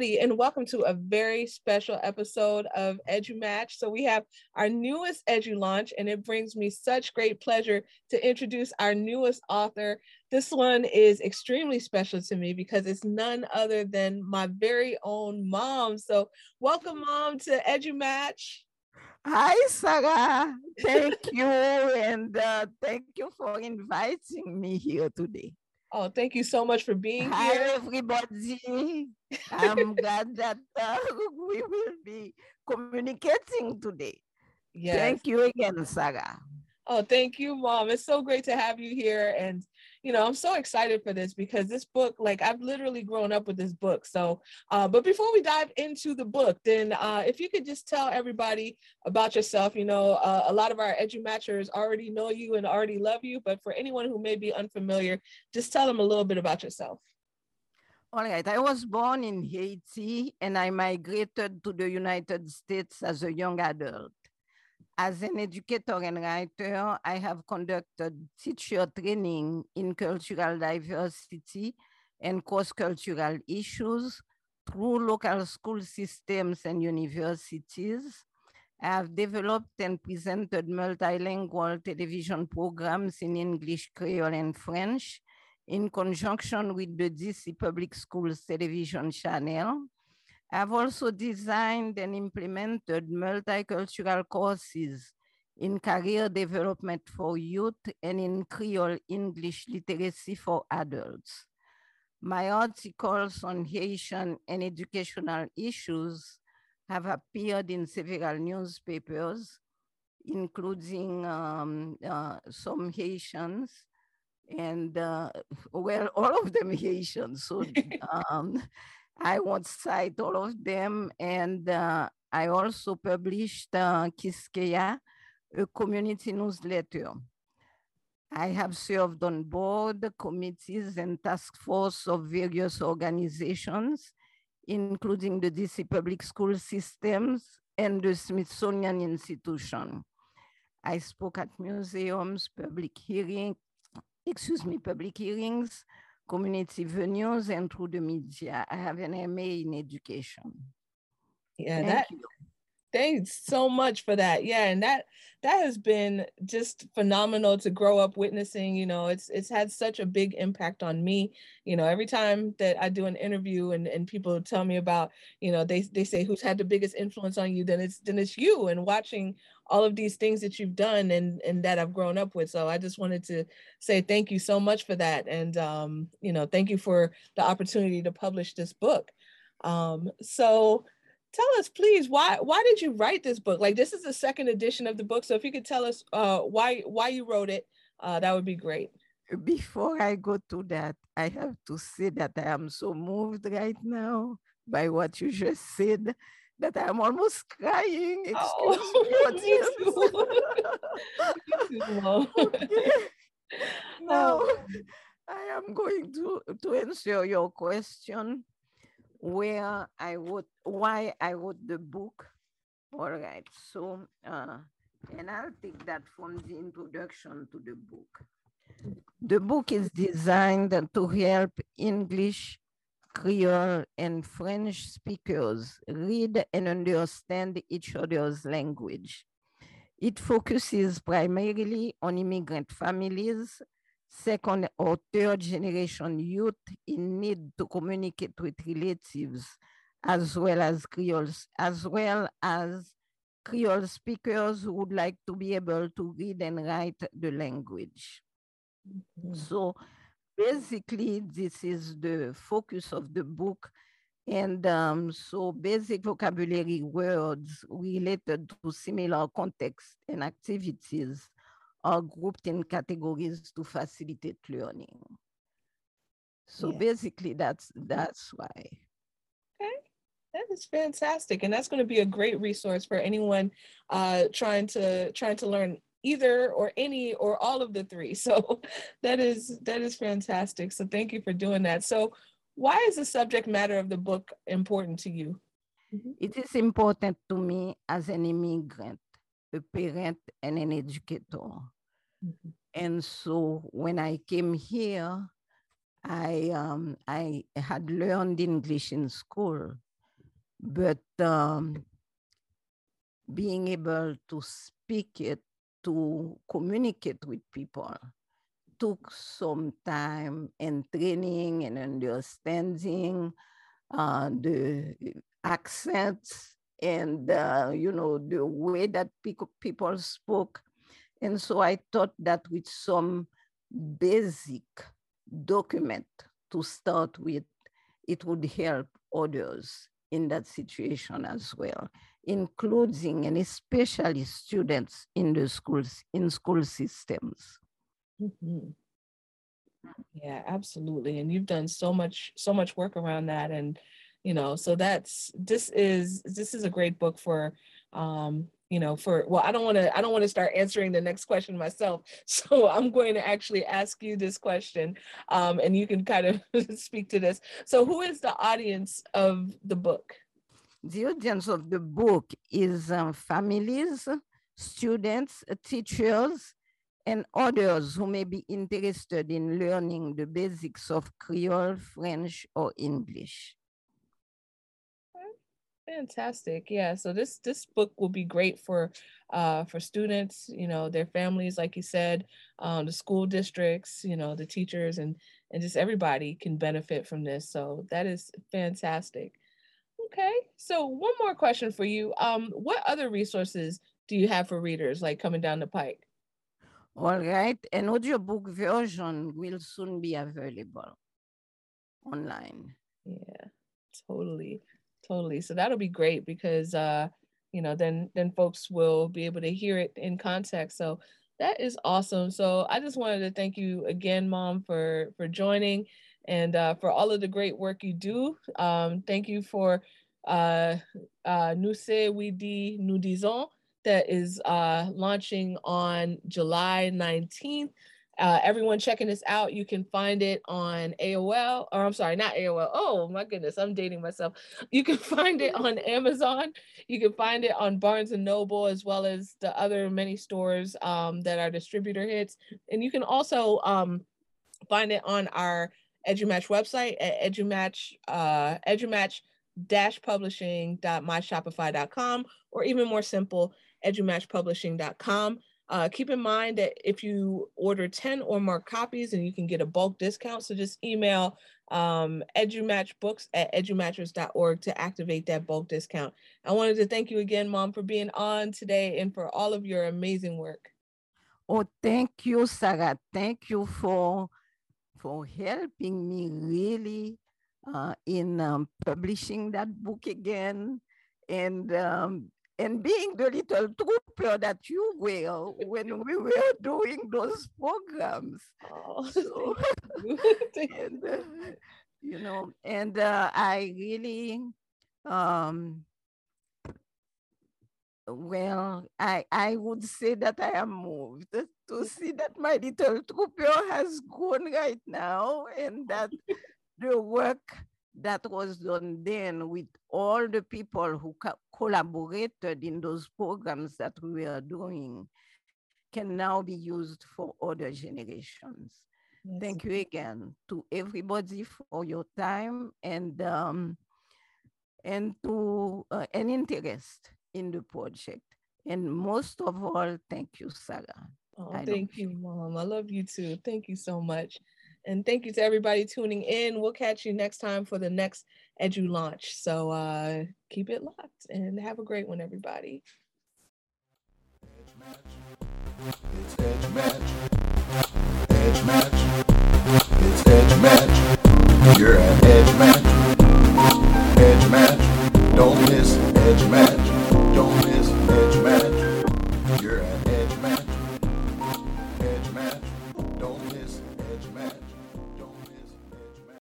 everybody, and welcome to a very special episode of EduMatch. So we have our newest EduLaunch, and it brings me such great pleasure to introduce our newest author. This one is extremely special to me because it's none other than my very own mom. So welcome, Mom, to EduMatch. Hi, Sarah. Thank you, and thank you for inviting me here today. Oh, thank you so much for being here. Hi, everybody. I'm glad that we will be communicating today. Yes. Thank you again, Sarah. Oh, thank you, Mom. It's so great to have you here. And, you know, I'm so excited for this because this book, like, I've literally grown up with this book. So, but before we dive into the book, then if you could just tell everybody about yourself. You know, a lot of our EduMatchers already know you and already love you, but for anyone who may be unfamiliar, just tell them a little bit about yourself. All right. I was born in Haiti and I migrated to the United States as a young adult. As an educator and writer, I have conducted teacher training in cultural diversity and cross-cultural issues through local school systems and universities. I have developed and presented multilingual television programs in English, Creole, and French in conjunction with the DC Public Schools television channel. I've also designed and implemented multicultural courses in career development for youth and in Creole English literacy for adults. My articles on Haitian and educational issues have appeared in several newspapers, including some Haitians, and well, all of them Haitians. So, I won't cite all of them, and I also published Kiskeya, a community newsletter. I have served on board, committees, and task force of various organizations, including the DC Public School Systems and the Smithsonian Institution. I spoke at museums, public hearings, community venues, and through the media. I have an MA in education. Yeah, thanks so much for that. Yeah, and that has been just phenomenal to grow up witnessing. You know, it's had such a big impact on me. You know, every time that I do an interview and people tell me about, you know, they say who's had the biggest influence on you, then it's you, and watching all of these things that you've done and that I've grown up with. So I just wanted to say thank you so much for that. And, you know, thank you for the opportunity to publish this book. So tell us, please, why did you write this book? Like, this is the second edition of the book. So if you could tell us why you wrote it, that would be great. Before I go to that, I have to say that I am so moved right now by what you just said that I'm almost crying. Excuse me. Okay. Now, I am going to answer your question why I wrote the book. All right. So, and I'll take that from the introduction to the book. The book is designed to help English, Creole, and French speakers read and understand each other's language. It focuses primarily on immigrant families, second or third generation youth in need to communicate with relatives, as well as Creole speakers who would like to be able to read and write the language. Mm-hmm. So, basically, this is the focus of the book. And so basic vocabulary words related to similar contexts and activities are grouped in categories to facilitate learning. So yeah, basically, that's why. Okay, that is fantastic. And that's going to be a great resource for anyone trying to learn either or any or all of the three. So that is fantastic. So thank you for doing that. So why is the subject matter of the book important to you? It is important to me as an immigrant, a parent, and an educator. Mm-hmm. And so when I came here, I had learned English in school, but being able to speak it, to communicate with people, took some time and training and understanding the accents and, you know, the way that people spoke. And so I thought that with some basic document to start with, it would help others in that situation as well, including and especially students in the schools, in school systems. Mm-hmm. Yeah, absolutely. And you've done so much work around that. And, you know, so this is a great book for, you know, for, well, I don't want to start answering the next question myself. So I'm going to actually ask you this question, and you can kind of speak to this. So who is the audience of the book? The audience of the book is families, students, teachers, and others who may be interested in learning the basics of Creole, French, or English. Fantastic. Yeah. So this book will be great for students, you know, their families, like you said, the school districts, you know, the teachers, and just everybody can benefit from this. So that is fantastic. Okay. So one more question for you. What other resources do you have for readers, like coming down the pike? All right. An audiobook version will soon be available online. Yeah, totally. Totally. So that'll be great because, you know, then folks will be able to hear it in context. So that is awesome. So I just wanted to thank you again, Mom, for joining and for all of the great work you do. Thank you for Nous Say, We Di, Nous Disons, that is launching on July 19th. Everyone checking this out, you can find it on AOL, or I'm sorry, not AOL. Oh my goodness, I'm dating myself. You can find it on Amazon. You can find it on Barnes & Noble, as well as the other many stores that are distributor hits. And you can also find it on our EduMatch website at edumatch-publishing.myshopify.com, or even more simple, edumatchpublishing.com. Keep in mind that if you order 10 or more copies, and you can get a bulk discount. So just email edumatchbooks@edumatchers.org to activate that bulk discount. I wanted to thank you again, Mom, for being on today and for all of your amazing work. Oh, thank you, Sarah. Thank you for helping me really in publishing that book again. And being the little trooper that you were when we were doing those programs. Oh, so, and, you know, and I really, well, I would say that I am moved to see that my little trooper has grown right now, and that the work that was done then with all the people who collaborated in those programs that we are doing can now be used for other generations. Yes. Thank you again to everybody for your time and to an interest in the project. And most of all, thank you, Sarah. Oh, thank you, Mom. I love you too. Thank you so much. And thank you to everybody tuning in. We'll catch you next time for the next Edu Launch. So keep it locked and have a great one, everybody. Edge Match. It's Edge Match. Edge Match. It's Edge Match. You're an Edge Match.